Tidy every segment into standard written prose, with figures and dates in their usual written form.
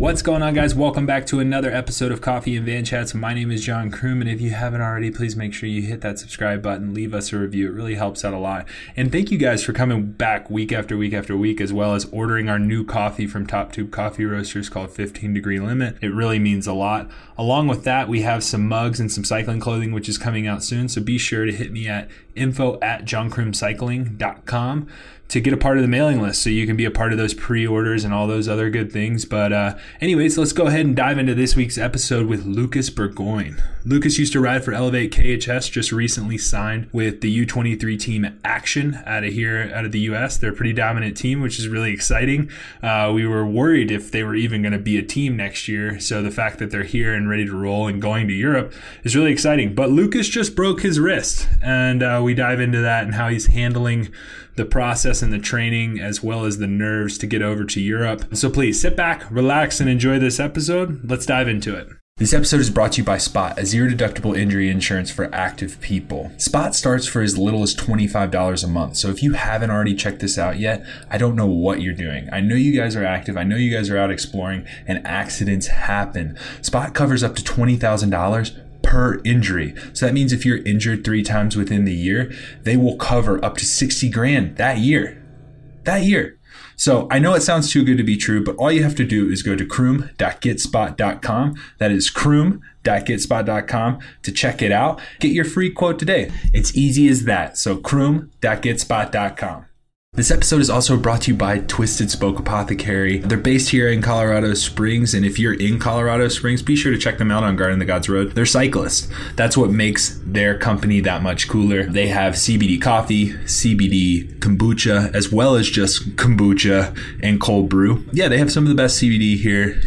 What's going on, guys? Welcome back to another episode of Coffee and Van Chats. My name is John Croom, and if you haven't already, please make sure you hit that subscribe button, leave us a review. It really helps out a lot. And thank you guys for coming back week after week after week, as well as ordering our new coffee from Top Tube Coffee Roasters called 15 Degree Limit. It really means a lot. Along with that, we have some mugs and some cycling clothing, which is coming out soon. So be sure to hit me at info@johncroomcycling.com to get a part of the mailing list so you can be a part of those pre-orders and all those other good things. But anyways, let's go ahead and dive into this week's episode with Lucas Burgoyne. Lucas used to ride for Elevate KHS, just recently signed with the U23 team Action out of the US. They're a pretty dominant team, which is really exciting. We were worried if they were even going to be a team next year. So the fact that they're here and ready to roll and going to Europe is really exciting. But Lucas just broke his wrist, and we dive into that and how he's handling the process and the training, as well as the nerves to get over to Europe. So please sit back, relax, and enjoy this episode. Let's dive into it. This episode is brought to you by Spot, a zero-deductible injury insurance for active people. Spot starts for as little as $25 a month, so if you haven't already checked this out yet, I don't know what you're doing. I know you guys are active, I know you guys are out exploring, and accidents happen. Spot covers up to $20,000 per injury. So that means if you're injured 3 times within the year, they will cover up to 60 grand that year. So I know it sounds too good to be true, but all you have to do is go to croom.getspot.com. That is croom.getspot.com to check it out. Get your free quote today. It's easy as that. So croom.getspot.com. This episode is also brought to you by Twisted Spoke Apothecary. They're based here in Colorado Springs, and if you're in Colorado Springs, be sure to check them out on Garden of the Gods Road. They're cyclists. That's what makes their company that much cooler. They have CBD coffee, CBD kombucha, as well as just kombucha and cold brew. Yeah, they have some of the best CBD here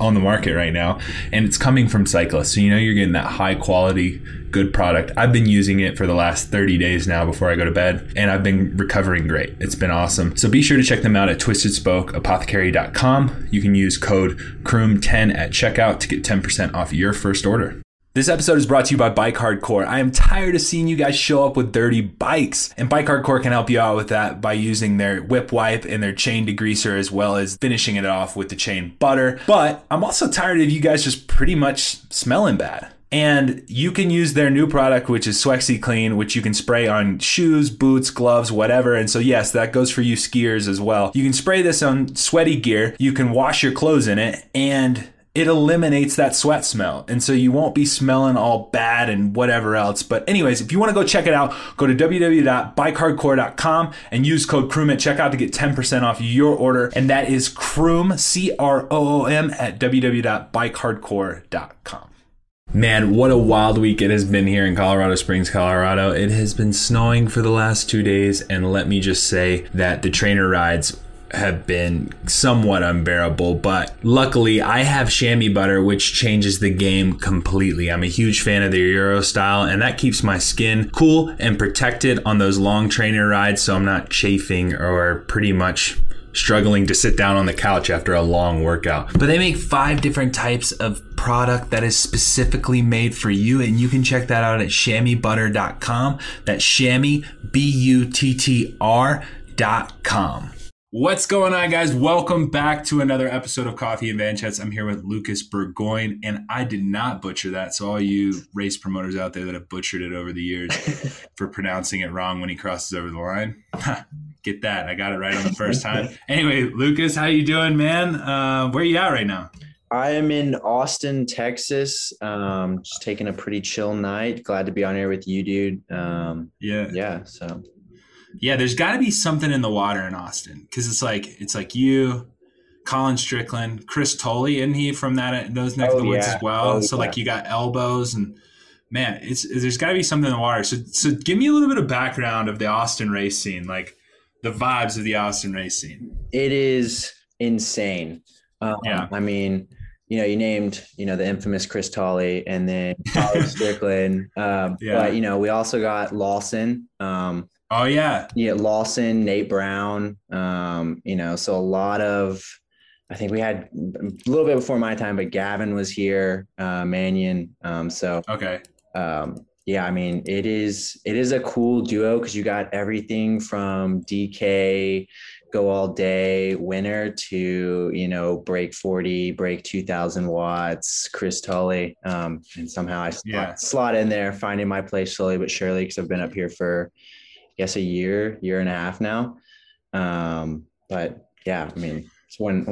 on the market right now, and it's coming from cyclists. So you know you're getting that high quality, good product. I've been using it for the last 30 days now before I go to bed, and I've been recovering great. It's been awesome. So be sure to check them out at twistedSpokeApothecary.com. You can use code CROOM10 at checkout to get 10% off your first order. This episode is brought to you by Bike Hardcore. I am tired of seeing you guys show up with dirty bikes, and Bike Hardcore can help you out with that by using their whip wipe and their chain degreaser, as well as finishing it off with the chain butter. But I'm also tired of you guys just pretty much smelling bad. And you can use their new product, which is Swexy Clean, which you can spray on shoes, boots, gloves, whatever. And so, yes, that goes for you skiers as well. You can spray this on sweaty gear. You can wash your clothes in it, and it eliminates that sweat smell. And so you won't be smelling all bad and whatever else. But anyways, if you want to go check it out, go to www.bikehardcore.com and use code CROOM at checkout to get 10% off your order. And that is CROOM, C-R-O-O-M, at www.bikehardcore.com. Man, what a wild week it has been here in Colorado Springs, Colorado. It has been snowing for the last 2 days, and let me just say that the trainer rides have been somewhat unbearable, but luckily I have chamois butter, which changes the game completely. I'm a huge fan of the Euro style, and that keeps my skin cool and protected on those long trainer rides, so I'm not chafing or pretty much struggling to sit down on the couch after a long workout. But they make 5 different types of product that is specifically made for you, and you can check that out at chamoisbutter.com. That's chamois, B-U-T-T-R.com. What's going on, guys? Welcome back to another episode of Coffee and Van Chats. I'm here with Lucas Burgoyne, and I did not butcher that. So all you race promoters out there that have butchered it over the years for pronouncing it wrong when he crosses over the line, get that. I got it right on the first time. Anyway, Lucas, how you doing, man? Where you at right now? I am in Austin, Texas. Just taking a pretty chill night. Glad to be on here with you, dude. So. Yeah, there's got to be something in the water in Austin, because it's like you, Colin Strickland, Chris Tolley, isn't he from those neck of the woods as well? You got elbows, and man, there's got to be something in the water. So give me a little bit of background of the Austin race scene, like the vibes of the Austin race scene. It is insane. I mean, you named, the infamous Chris Tolley and then Colin Strickland, but we also got Lawson. Oh yeah. Yeah. Lawson, Nate Brown. So a lot of, I think we had a little bit before my time, but Gavin was here, Mannion. Yeah. I mean, it is a cool duo, cause you got everything from DK go all day winner to, you know, break 40, break 2000 watts, Chris Tolley. And somehow I slot in there, finding my place slowly but surely, because I've been up here for, I guess, a year and a half now. But yeah, I mean, it's one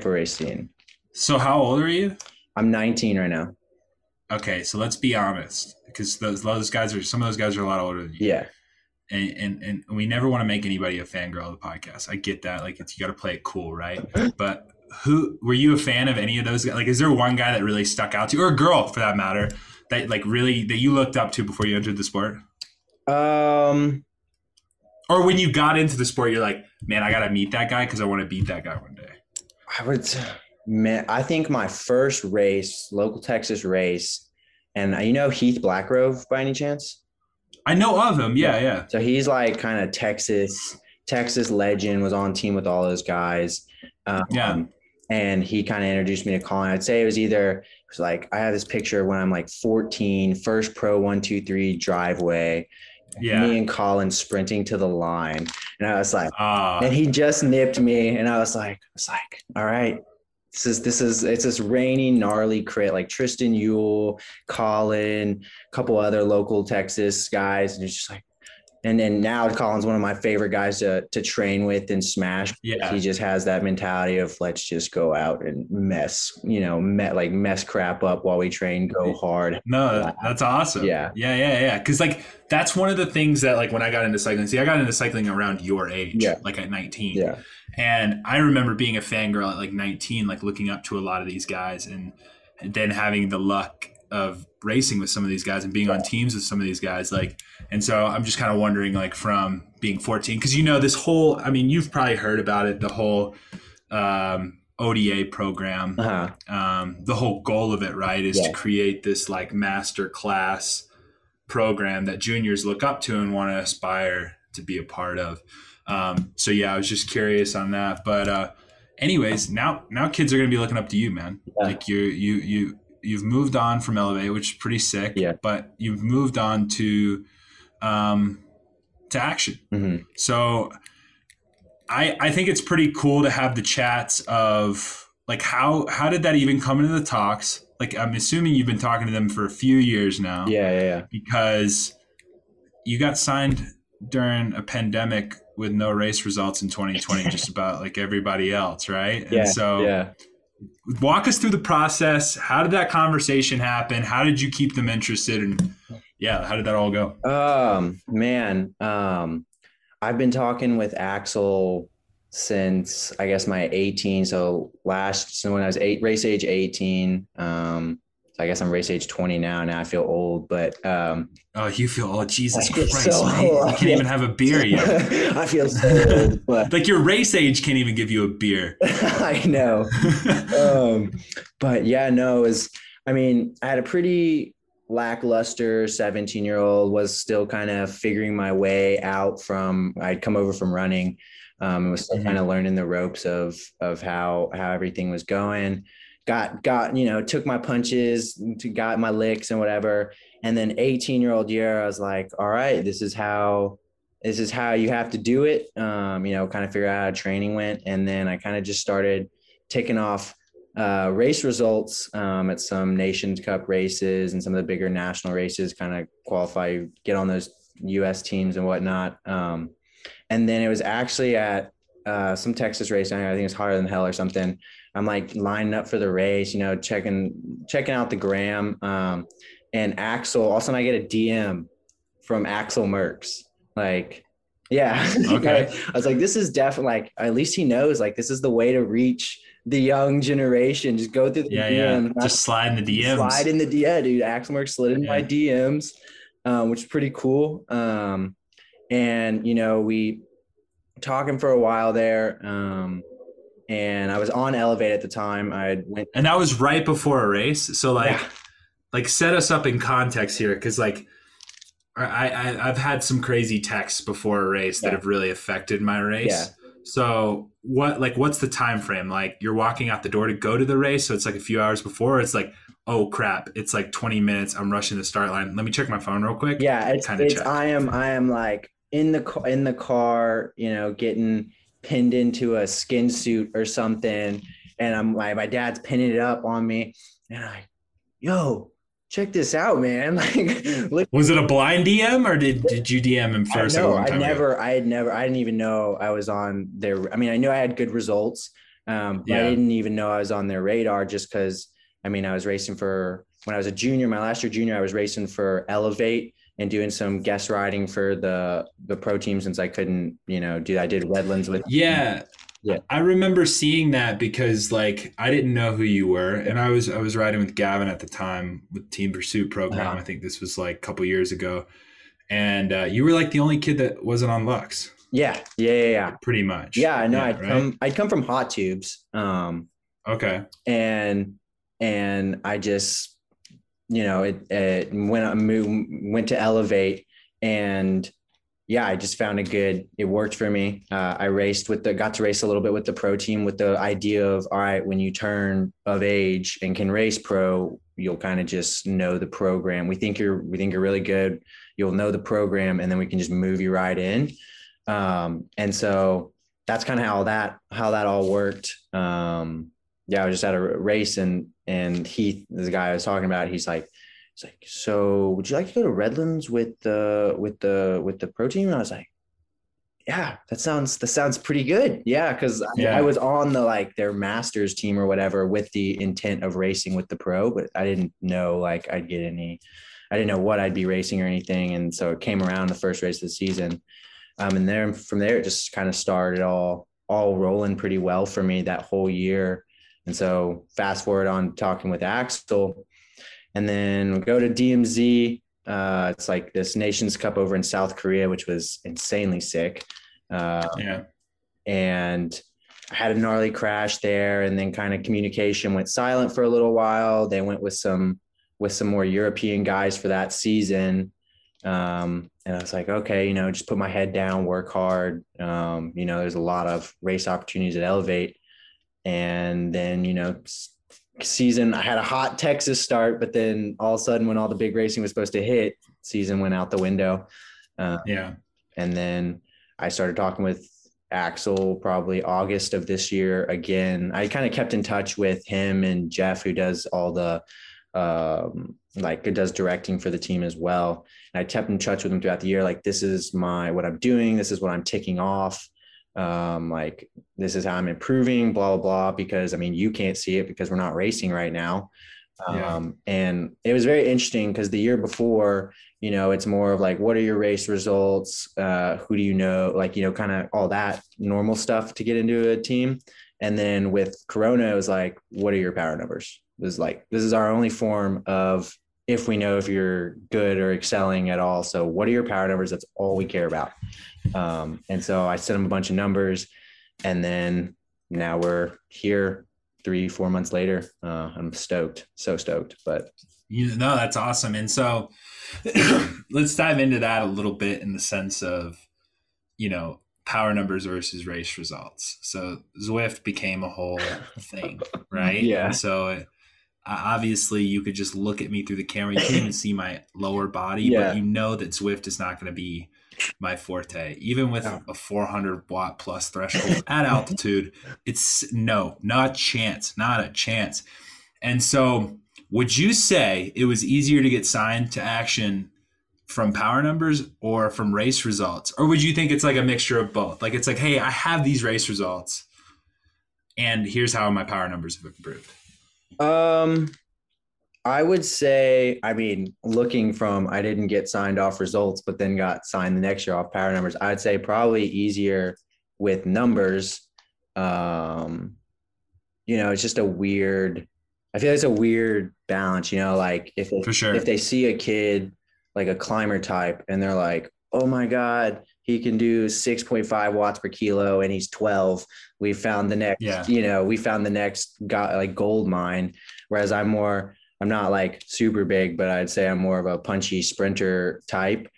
for racing. So how old are you? I'm 19 right now. Okay, so let's be honest, because some of those guys are a lot older than you. Yeah. And we never want to make anybody a fangirl of the podcast. I get that. Like, you got to play it cool, right? But were you a fan of any of those guys? Like, is there one guy that really stuck out to you, or a girl for that matter, that like really, that you looked up to before you entered the sport? Or when you got into the sport, you're like, man, I got to meet that guy because I want to beat that guy one day. I think my first race, local Texas race, and you know Heath Blackgrove by any chance? I know of him. Yeah. So he's like kind of Texas legend, was on team with all those guys. And he kind of introduced me to Colin. I'd say it was like, I have this picture of when I'm like 14, first pro 123 driveway. Yeah. Me and Colin sprinting to the line. And I was like, and he just nipped me. And I was like, all right. It's this rainy, gnarly crit, like Tristan Yule, Colin, a couple other local Texas guys. And it's just like, and then now Colin's one of my favorite guys to train with and smash. Yeah. He just has that mentality of let's just go out and mess crap up while we train, go hard. No, that's awesome. Yeah. Cause like, that's one of the things that like when I got into cycling, I got into cycling around your age, like at 19. Yeah. And I remember being a fangirl at like 19, like looking up to a lot of these guys, and then having the luck of racing with some of these guys and being on teams with some of these guys. Like, and so I'm just kind of wondering, like, from being 14, because, you know, this whole, I mean, you've probably heard about it, the whole ODA program, the whole goal of it, right, is to create this like master class program that juniors look up to and want to aspire to be a part of. So yeah, I was just curious on that, but, anyways, now kids are going to be looking up to you, man. Yeah. Like you've moved on from Elevate, which is pretty sick, but you've moved on to Action. Mm-hmm. So I think it's pretty cool to have the chats of like, how did that even come into the talks? Like, I'm assuming you've been talking to them for a few years now. Yeah. Because you got signed during a pandemic with no race results in 2020, just about like everybody else, right? Yeah, and so walk us through the process. How did that conversation happen? How did you keep them interested? And how did that all go? I've been talking with Axel since I guess my 18. So when I was race age 18, I guess I'm race age 20 now, and I feel old, but... Oh, you feel old. Jesus Christ, so man. Old. You can't even have a beer yet. I feel so old. But... like your race age can't even give you a beer. I know. But yeah, no, I had a pretty lackluster 17-year-old, was still kind of figuring my way out from... I'd come over from running. Was still kind of learning the ropes of how everything was going. Got took my punches, got my licks and whatever. And then 18-year-old year, I was like, all right, this is how you have to do it. Kind of figure out how training went. And then I kind of just started taking off race results at some Nations Cup races and some of the bigger national races, kind of qualify, get on those U.S. teams and whatnot. And then it was actually at some Texas race. I think it's Harder Than Hell or something. I'm like lining up for the race, checking out the gram. And Axel, all of a sudden I get a DM from Axel Merckx. Like, yeah. Okay. I was like, this is definitely like, at least he knows, like, this is the way to reach the young generation. Just go through the DM. Yeah. Just slide in the DMs. Slide in the DM, dude. Axel Merckx slid in my DMs, which is pretty cool. And, we talking for a while there. And I was on Elevate at the time. And that was right before a race. So like set us up in context here, because like I've had some crazy texts before a race that have really affected my race. Yeah. So what's the time frame? Like you're walking out the door to go to the race, so it's like a few hours before. It's like, oh crap, it's like 20 minutes. I'm rushing the start line. Let me check my phone real quick. Yeah, it's I am like in the car, getting pinned into a skin suit or something. And my dad's pinning it up on me. And I, yo, check this out, man. Like, was it a blind DM or did you DM him first? No, I didn't even know I was on their, I mean, I knew I had good results, but yeah. I didn't even know I was on their radar just because, I mean, I was racing for, when I was a junior, my last year junior, I was racing for Elevate and doing some guest riding for the pro team since I couldn't, do, I did Redlands with. Yeah. Yeah. I remember seeing that because I didn't know who you were. And I was riding with Gavin at the time with Team Pursuit program. Uh-huh. I think this was a couple years ago. And you were the only kid that wasn't on Lux. Yeah. Pretty much. Yeah, I know. Yeah, I'd come from Hot Tubes. Okay. And I just, when I went to Elevate and yeah, I just found it worked for me. I raced got to race a little bit with the pro team with the idea of, all right, when you turn of age and can race pro, you'll kind of just know the program. We think you're really good. You'll know the program and then we can just move you right in. And so that's kind of how that all worked. Yeah, I was just at a race and Heath, the guy I was talking about, he's like, so would you like to go to Redlands with the pro team? And I was like, yeah, that sounds pretty good. Yeah. Cause I was on the, their masters team or whatever with the intent of racing with the pro, but I didn't know I didn't know what I'd be racing or anything. And so it came around the first race of the season. And then from there, it just kind of started all rolling pretty well for me that whole year. And so fast forward on talking with Axel, and then we go to DMZ. It's this Nations Cup over in South Korea, which was insanely sick. And I had a gnarly crash there, and then kind of communication went silent for a little while. They went with some more European guys for that season. And I was like, okay, just put my head down, work hard. There's a lot of race opportunities at Elevate. And then, season, I had a hot Texas start, but then all of a sudden when all the big racing was supposed to hit, season went out the window. And then I started talking with Axel probably August of this year again. I kind of kept in touch with him and Jeff, who does all the does directing for the team as well. And I kept in touch with him throughout the year. This is what I'm doing. This is what I'm ticking off. This is how I'm improving, blah, blah, blah, because you can't see it because we're not racing right now. And it was very interesting because the year before, it's more of what are your race results? Who do you know? Kind of all that normal stuff to get into a team. And then with Corona, it was what are your power numbers? It was this is our only form of if we know if you're good or excelling at all. So what are your power numbers? That's all we care about. And so I sent him a bunch of numbers, and then now we're here 3-4 months later. I'm stoked. So stoked, but that's awesome. And so let's dive into that a little bit in the sense of, power numbers versus race results. So Zwift became a whole thing, right? Yeah. And so obviously you could just look at me through the camera. You can't even see my lower body, but that Zwift is not going to be my forte, even with a 400 watt plus threshold at altitude. It's not a chance. And so would you say it was easier to get signed to Action from power numbers or from race results? Or would you think it's a mixture of both? It's hey, I have these race results and here's how my power numbers have improved. I would say, I didn't get signed off results, but then got signed the next year off power numbers. I'd say probably easier with numbers. It's just I feel like it's a weird balance, if they see a kid a climber type and they're like, oh my God, he can do 6.5 watts per kilo and he's 12. We found the next, we found the next guy, gold mine. Whereas I'm not super big, but I'd say I'm more of a punchy sprinter type.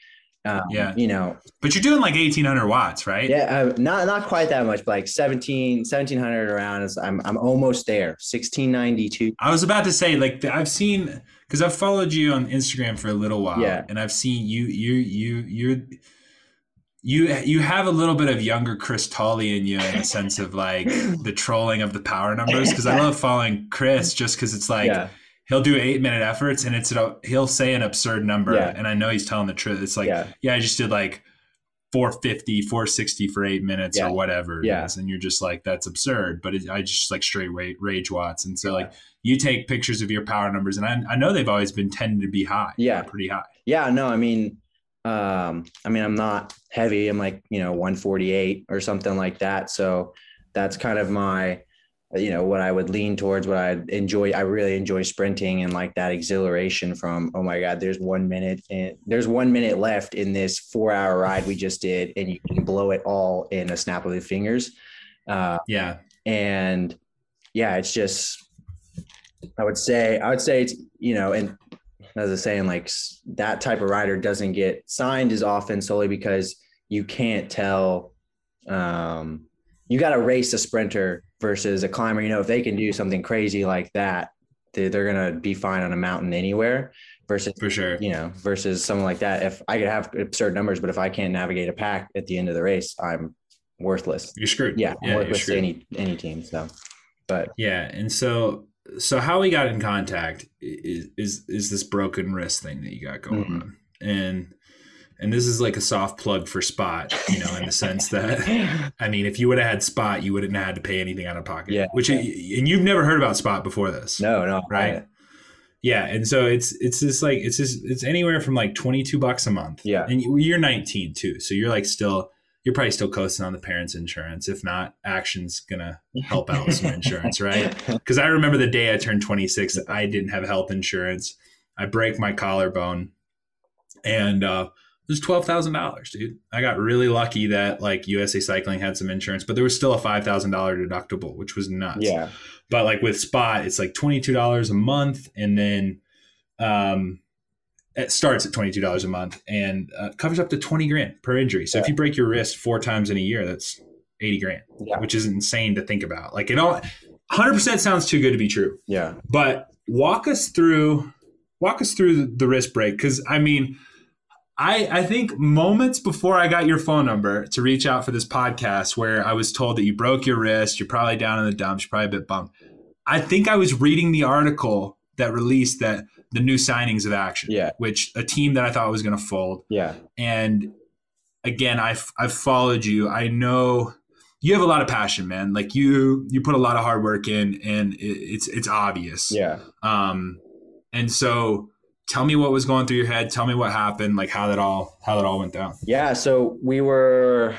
But you're doing 1800 watts, right? Yeah. Not quite that much, but 1700 around is I'm almost there. 1692. I was about to say I've seen, cause I've followed you on Instagram for a little while and I've seen you, you have a little bit of younger Chris Tolley in you, in a sense of like the trolling of the power numbers, because I love following Chris just because it's like, yeah, he'll do 8-minute efforts and it's he'll say an absurd number, yeah, and I know he's telling the truth. It's like, yeah, I just did like 450, 460 for 8 minutes, yeah, or whatever it is. And you're just like, that's absurd. But I just like straight rage watts. And so like you take pictures of your power numbers, and I know they've always been tended to be high. Yeah. Pretty high. Yeah. No, I mean, I'm not heavy. I'm like, 148 or something like that. So that's kind of my, what I would lean towards, what I enjoy. I really enjoy sprinting and like that exhilaration from, oh my God, there's 1 minute left in this 4-hour ride we just did, and you can blow it all in a snap of the fingers. And yeah, it's just, I would say it's, and as I was saying, like that type of rider doesn't get signed as often solely because you can't tell, you got to race a sprinter versus a climber. If they can do something crazy like that, they're going to be fine on a mountain anywhere versus, for sure, versus someone like that. If I could have absurd numbers, but if I can't navigate a pack at the end of the race, I'm worthless. You're screwed. Yeah. I'm worthless to any team. So, but yeah. And so how we got in contact is this broken wrist thing that you got going on. And this is like a soft plug for Spot, in the sense that, I mean, if you would have had Spot, you wouldn't have had to pay anything out of pocket. Yeah. And you've never heard about Spot before this. No. Right. Yeah. And so it's anywhere from like $22 a month. Yeah. And you're 19 too. So you're like you're probably still coasting on the parents' insurance. If not, Action's going to help out with some insurance. Right. Cause I remember the day I turned 26, I didn't have health insurance. I break my collarbone and, it was $12,000, dude. I got really lucky that like USA Cycling had some insurance, but there was still a $5,000 deductible, which was nuts. Yeah. But like with Spot, it's like $22 a month. And then it starts at $22 a month and covers up to 20 grand per injury. So if you break your wrist 4 times in a year, that's 80 grand, which is insane to think about. Like 100% sounds too good to be true. Yeah. But walk us through the wrist break. Cause I mean, I think moments before I got your phone number to reach out for this podcast, where I was told that you broke your wrist, you're probably down in the dumps, you're probably a bit bummed. I think I was reading the article that released that the new signings of Action, which a team that I thought was going to fold. Yeah. And again, I've followed you. I know you have a lot of passion, man. Like you put a lot of hard work in, and it's obvious. Yeah. And so, tell me what was going through your head. Tell me what happened, like how that all went down. Yeah. So we were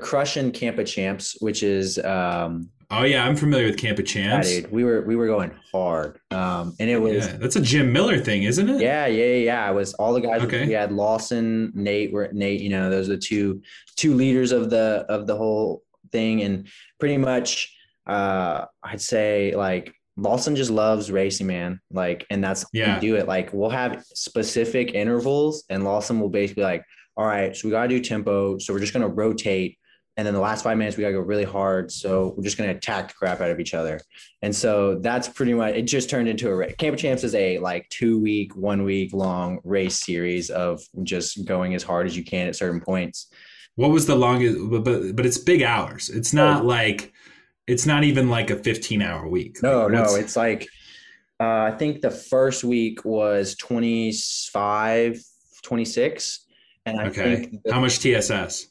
crushing Camp of Champs, which is, oh yeah, I'm familiar with Camp of Champs. Yeah, dude, we were going hard. And it was, that's a Jim Miller thing, isn't it? Yeah. It was all the guys. Okay. We had Lawson, Nate, those are the two leaders of the whole thing. And pretty much, I'd say like, Lawson just loves racing, man. Like, and that's how we do it. Like, we'll have specific intervals, and Lawson will basically like, all right, so we got to do tempo. So we're just going to rotate. And then the last 5 minutes, we got to go really hard. So we're just going to attack the crap out of each other. And so that's pretty much, it just turned into a race. Camp of Champs is a like 1 week long race series of just going as hard as you can at certain points. What was the longest? But it's big hours. It's not like, it's not even like a 15-hour week. No, it's like, I think the first week was 25, 26. And I think how much TSS?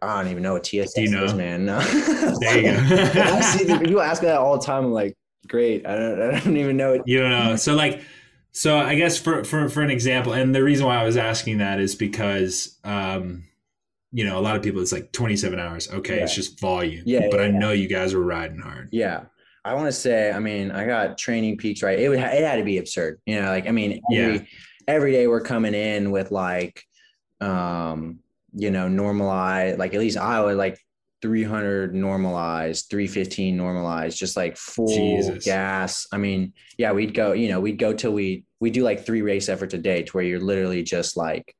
I don't even know what TSS is, man. No. There you go. People ask me that all the time. I'm like, great. I don't even know it. You don't know. So I guess for an example, and the reason why I was asking that is because, a lot of people, it's like 27 hours. Okay. Yeah. It's just volume. Yeah. But I know you guys were riding hard. Yeah. I want to say, I mean, I got training peaks, right? It had to be absurd. Every day we're coming in with like, normalized, like at least I would like 300 normalized, 315 normalized, just like full gas. I mean, yeah, we'd go till we do like 3 race efforts a day, to where you're literally just like,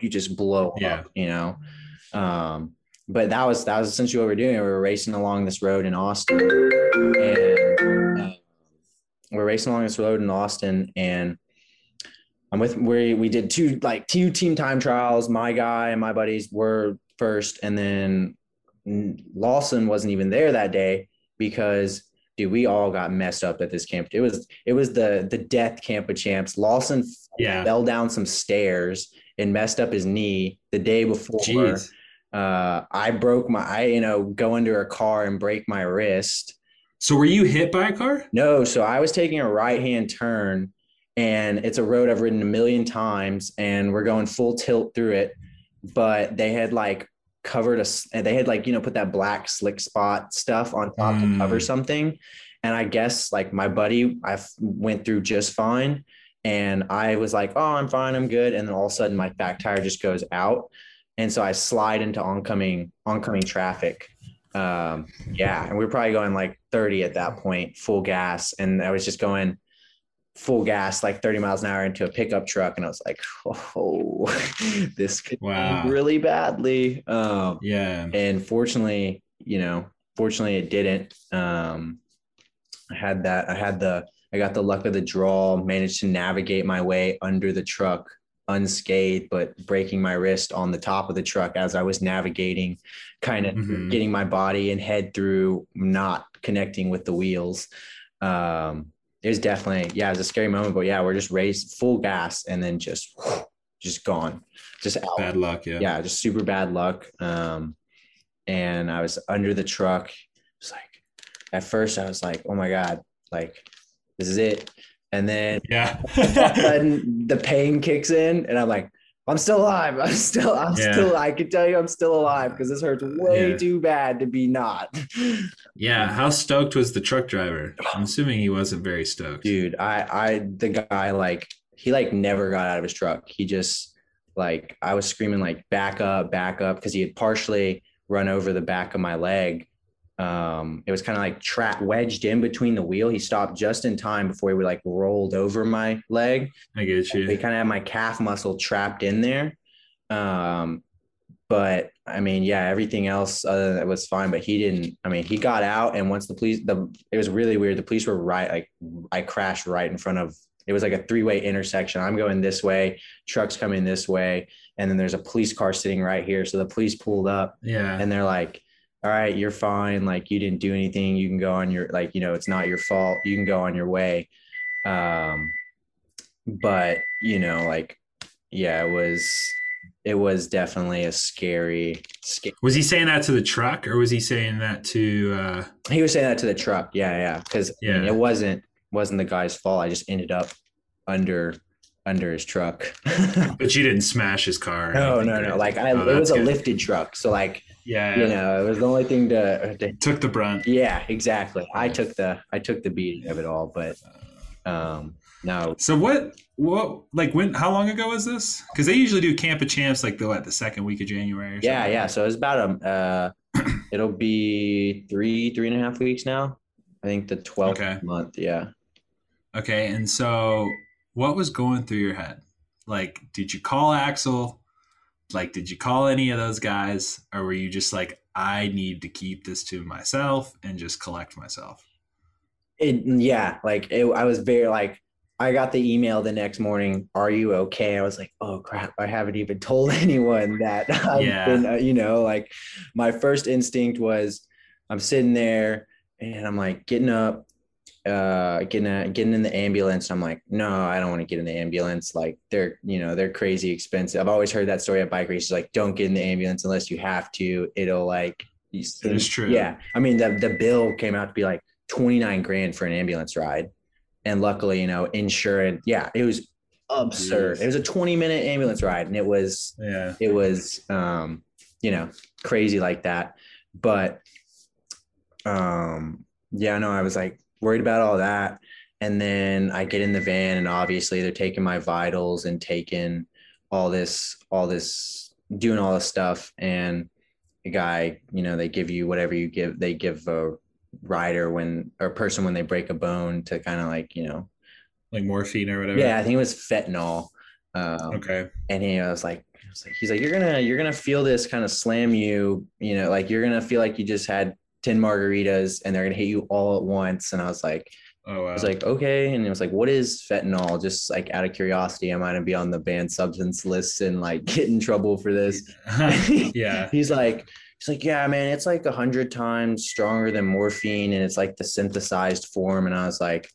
you just blow up, but that was essentially what we're doing. We were racing along this road in Austin, and I'm with, we did two team time trials. My guy and my buddies were first. And then Lawson wasn't even there that day because we all got messed up at this camp. It was the death camp of champs. Lawson fell down some stairs and messed up his knee the day before. Jeez. I go under a car and break my wrist. So were you hit by a car? No. So I was taking a right-hand turn, and it's a road I've ridden a million times, and we're going full tilt through it. But they had put that black slick spot stuff on top to cover something. And I guess my buddy, I went through just fine. And I was like, oh, I'm fine, I'm good. And then all of a sudden my back tire just goes out. And so I slide into oncoming traffic. And we were probably going 30 at that point, full gas. And I was just going full gas, 30 miles an hour into a pickup truck. And I was like, oh, this could be really badly. And fortunately it didn't. I got the luck of the draw, managed to navigate my way under the truck unscathed, but breaking my wrist on the top of the truck as I was navigating, kind of getting my body and head through, not connecting with the wheels. It was definitely, it was a scary moment, but we're just raised full gas and then just gone, just out. Bad luck. Yeah. Just super bad luck. And I was under the truck. It's at first I was oh my God, this is it. And then the pain kicks in and I'm I'm still alive. I can tell you I'm still alive because this hurts way too bad to be not. Yeah. How stoked was the truck driver? I'm assuming he wasn't very stoked. Dude, the guy, he never got out of his truck. He just I was screaming back up because he had partially run over the back of my leg. It was kind of wedged in between the wheel. He stopped just in time before he would rolled over my leg. I get you. He kind of had my calf muscle trapped in there. But I mean, everything else other than that was fine, but he didn't, he got out. And once it was really weird. The police were I crashed right in front of, it was a three-way intersection. I'm going this way, truck's coming this way. And then there's a police car sitting right here. So the police pulled up and they're all right, you're fine. You didn't do anything. You can go on your, it's not your fault. You can go on your way. It was definitely a scary. Was he saying that to the truck or was he saying that to, he was saying that to the truck. Yeah. Cause it wasn't the guy's fault. I just ended up under his truck. But you didn't smash his car. No. It was a lifted truck. So it was the only thing to took the brunt. Yeah, exactly. I took the beating of it all, but no. So when, how long ago was this? Cause they usually do Camp of Champs, the second week of January. Or something. Yeah. So it's about, it'll be three and a half weeks now. I think the 12th month. Yeah. Okay. And so what was going through your head? Did you call Axel? Did you call any of those guys, or were you just I need to keep this to myself and just collect myself? I was very I got the email the next morning. Are you okay? I was oh crap, I haven't even told anyone that. My first instinct was I'm sitting there and I'm getting up, getting in the ambulance. I'm no, I don't want to get in the ambulance. They're crazy expensive. I've always heard that story at bike races. Don't get in the ambulance unless you have to. It'll it's true. Yeah. I mean, the bill came out to be $29,000 for an ambulance ride. And luckily, insurance. Yeah. It was absurd. Jeez. It was a 20-minute ambulance ride. And it was crazy like that. But, I was worried about all that. And then I get in the van and obviously they're taking my vitals and taking doing all this stuff. And the guy, they give you whatever you give, they give a rider when they break a bone to kind of morphine or whatever. Yeah. I think it was fentanyl. Okay. And he was he's you're going to feel this kind of slam you, you're going to feel you just had 10 margaritas and they're going to hit you all at once. And I was Oh, wow. I was like, okay. And it was like, what is fentanyl? Just like out of curiosity, am I going to be on the banned substance list and like get in trouble for this? Yeah. He's like, yeah, man, it's like 100 times stronger than morphine. And it's like the synthesized form. And I was like,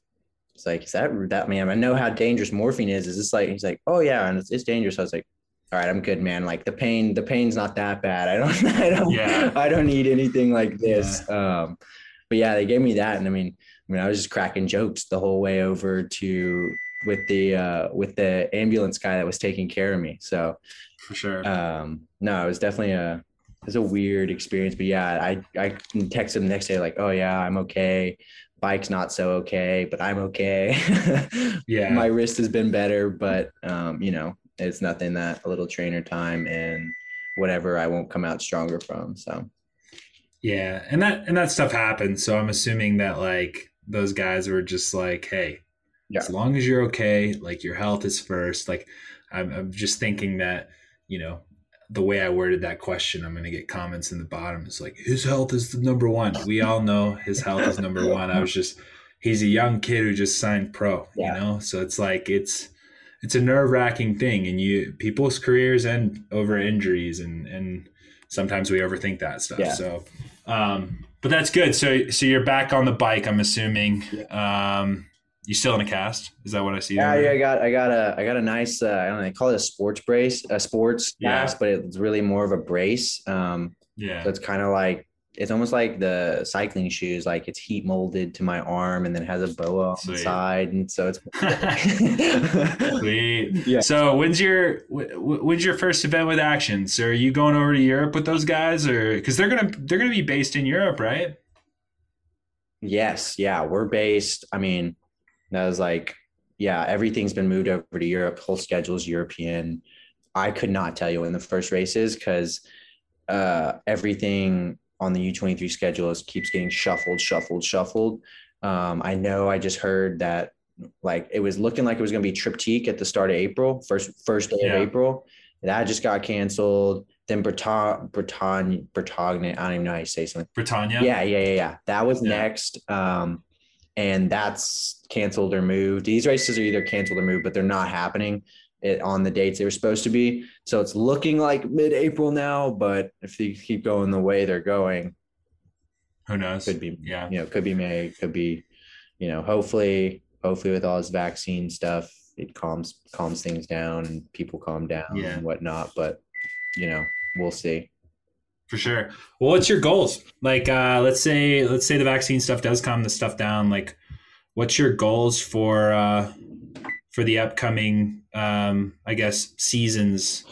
it's like, is that man, I know how dangerous morphine is. Is this like, he's like, oh yeah. And it's dangerous. I was like, all right, I'm good, man. Like the pain's not that bad. I don't need anything like this. Yeah. But yeah, they gave me that. And I mean, I was just cracking jokes the whole way over with the ambulance guy that was taking care of me. So for sure. No, it was definitely a weird experience, but yeah, I text him the next day, like, oh yeah, I'm okay. Bike's not so okay, but I'm okay. Yeah. My wrist has been better, but it's nothing that a little trainer time and whatever I won't come out stronger from. So. Yeah. And that stuff happens. So I'm assuming that like those guys were just like, hey, yeah, as long as you're okay, like your health is first. Like I'm just thinking that, the way I worded that question, I'm going to get comments in the bottom. It's like, his health is the number one. We all know his health is number one. He's a young kid who just signed pro, yeah. So it's like, it's a nerve wracking thing, and people's careers end over injuries. And sometimes we overthink that stuff. Yeah. So, but that's good. So you're back on the bike, I'm assuming. Yeah. You still in a cast? Is that what I see? Yeah, there? Yeah. I got a nice, I don't know, they call it a sports brace, a sports cast, but it's really more of a brace. So it's kind of like, it's almost like the cycling shoes, like it's heat molded to my arm and then has a boa on the side. And so it's sweet. Yeah. So when's your first event with Action? So are you going over to Europe with those guys, or, cause they're going to be based in Europe, right? Yes. Yeah. We're based. I mean, that was like, yeah, everything's been moved over to Europe. Whole schedule's European. I could not tell you when the first race is, cause everything on the U23 schedule keeps getting shuffled. I know I just heard that like it was looking like it was going to be Triptyque at the start of April, first day of April. That just got canceled. Then Bretagne, I don't even know how you say something. Bretagne? Yeah. That was next. And that's canceled or moved. These races are either canceled or moved, but they're not happening on the dates they were supposed to be. So it's looking like mid-April now, but if they keep going the way they're going, who knows? Could be May, could be, hopefully with all this vaccine stuff, it calms things down and people calm down and whatnot, but we'll see. For sure. Well, what's your goals? Like, let's say the vaccine stuff does calm the stuff down. Like, what's your goals for the upcoming, I guess, seasons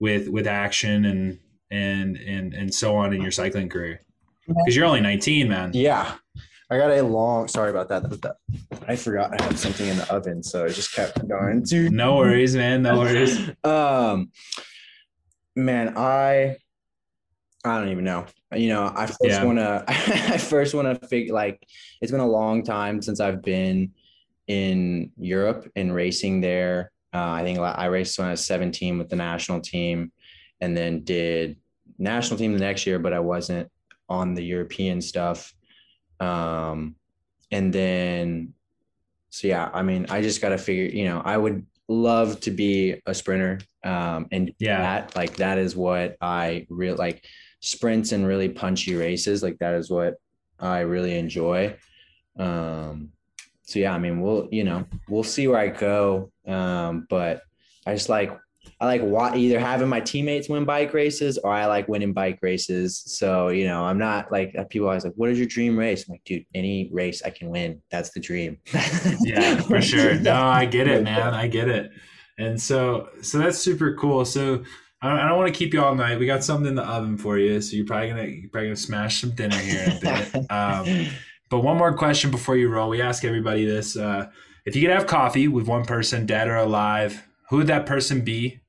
with Action and so on in your cycling career? Because you're only 19, man. Yeah. I got a long, sorry about that. I forgot I had something in the oven, so it just kept going. Dude. No worries, man. No worries. Man, I don't even know. I first want to figure, like, it's been a long time since I've been in Europe and racing there. I think I raced when I was 17 with the national team, and then did national team the next year, but I wasn't on the European stuff. I just got to figure, I would love to be a sprinter. That is what I really like. Sprints and really punchy races, like that is what I really enjoy. We'll see where I go. But I just like, either having my teammates win bike races, or I like winning bike races. So, I'm not like, people always like, what is your dream race? I'm like, dude, any race I can win. That's the dream. Yeah, for sure. No, I get it, man. I get it. And so that's super cool. So I don't want to keep you all night. We got something in the oven for you, so you're probably gonna smash some dinner here in a bit. But one more question before you roll. We ask everybody this: if you could have coffee with one person, dead or alive, who would that person be?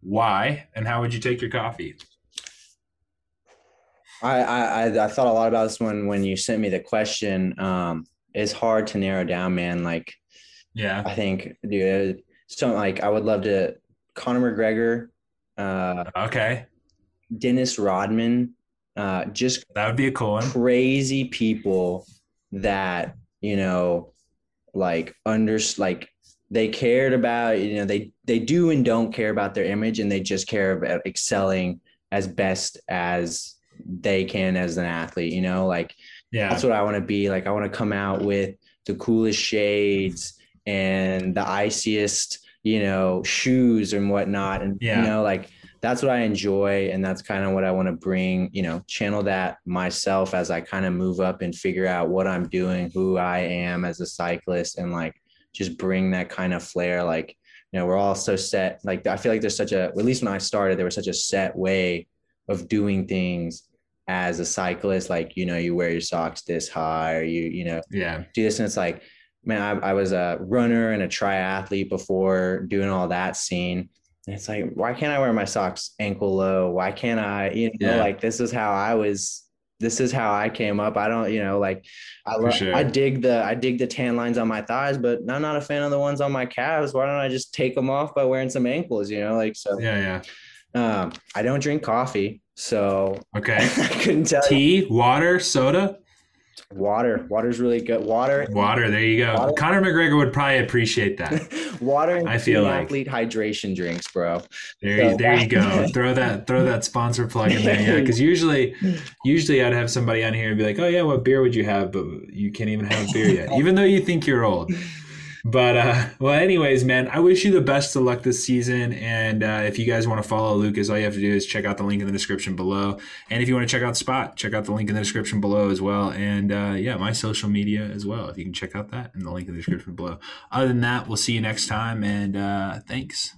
Why? And how would you take your coffee? I thought a lot about this one when you sent me the question. It's hard to narrow down, man. Like, yeah, I think, dude, so like I would love to Conor McGregor. Okay. Dennis Rodman, just that would be a cool one. Crazy people that you know, like they cared about, you know, they do and don't care about their image, and they just care about excelling as best as they can as an athlete, you know, like, yeah, that's what I want to be. Like, I want to come out with the coolest shades and the iciest, you know, shoes and whatnot. And, yeah, you know, like, that's what I enjoy. And that's kind of what I want to bring, you know, channel that myself as I kind of move up and figure out what I'm doing, who I am as a cyclist, and like, just bring that kind of flair. Like, you know, we're all so set. Like, I feel like there's such a, at least when I started, there was such a set way of doing things as a cyclist. Like, you know, you wear your socks this high, or you know, yeah, do this. And it's like, man, I was a runner and a triathlete before doing all that scene. And it's like, why can't I wear my socks ankle low? Why can't I, you know, yeah, like, this is how I was, this is how I came up. I don't, you know, like, I dig the tan lines on my thighs, but I'm not a fan of the ones on my calves. Why don't I just take them off by wearing some ankles, you know? Like, so yeah. I don't drink coffee, so okay. I couldn't tell you. Tea, water, soda. Water's really good. Water, there you go. Water. Conor McGregor would probably appreciate that. Water and I feel like athlete hydration drinks, bro. There you go. Throw that sponsor plug in there. Yeah, because usually I'd have somebody on here and be like, oh yeah, what beer would you have? But you can't even have a beer yet, even though you think you're old. But well, anyways, man, I wish you the best of luck this season. And if you guys want to follow Lucas, all you have to do is check out the link in the description below. And if you want to check out Spot, check out the link in the description below as well. And yeah, my social media as well. If you can check out that in the link in the description below. Other than that, we'll see you next time. And thanks.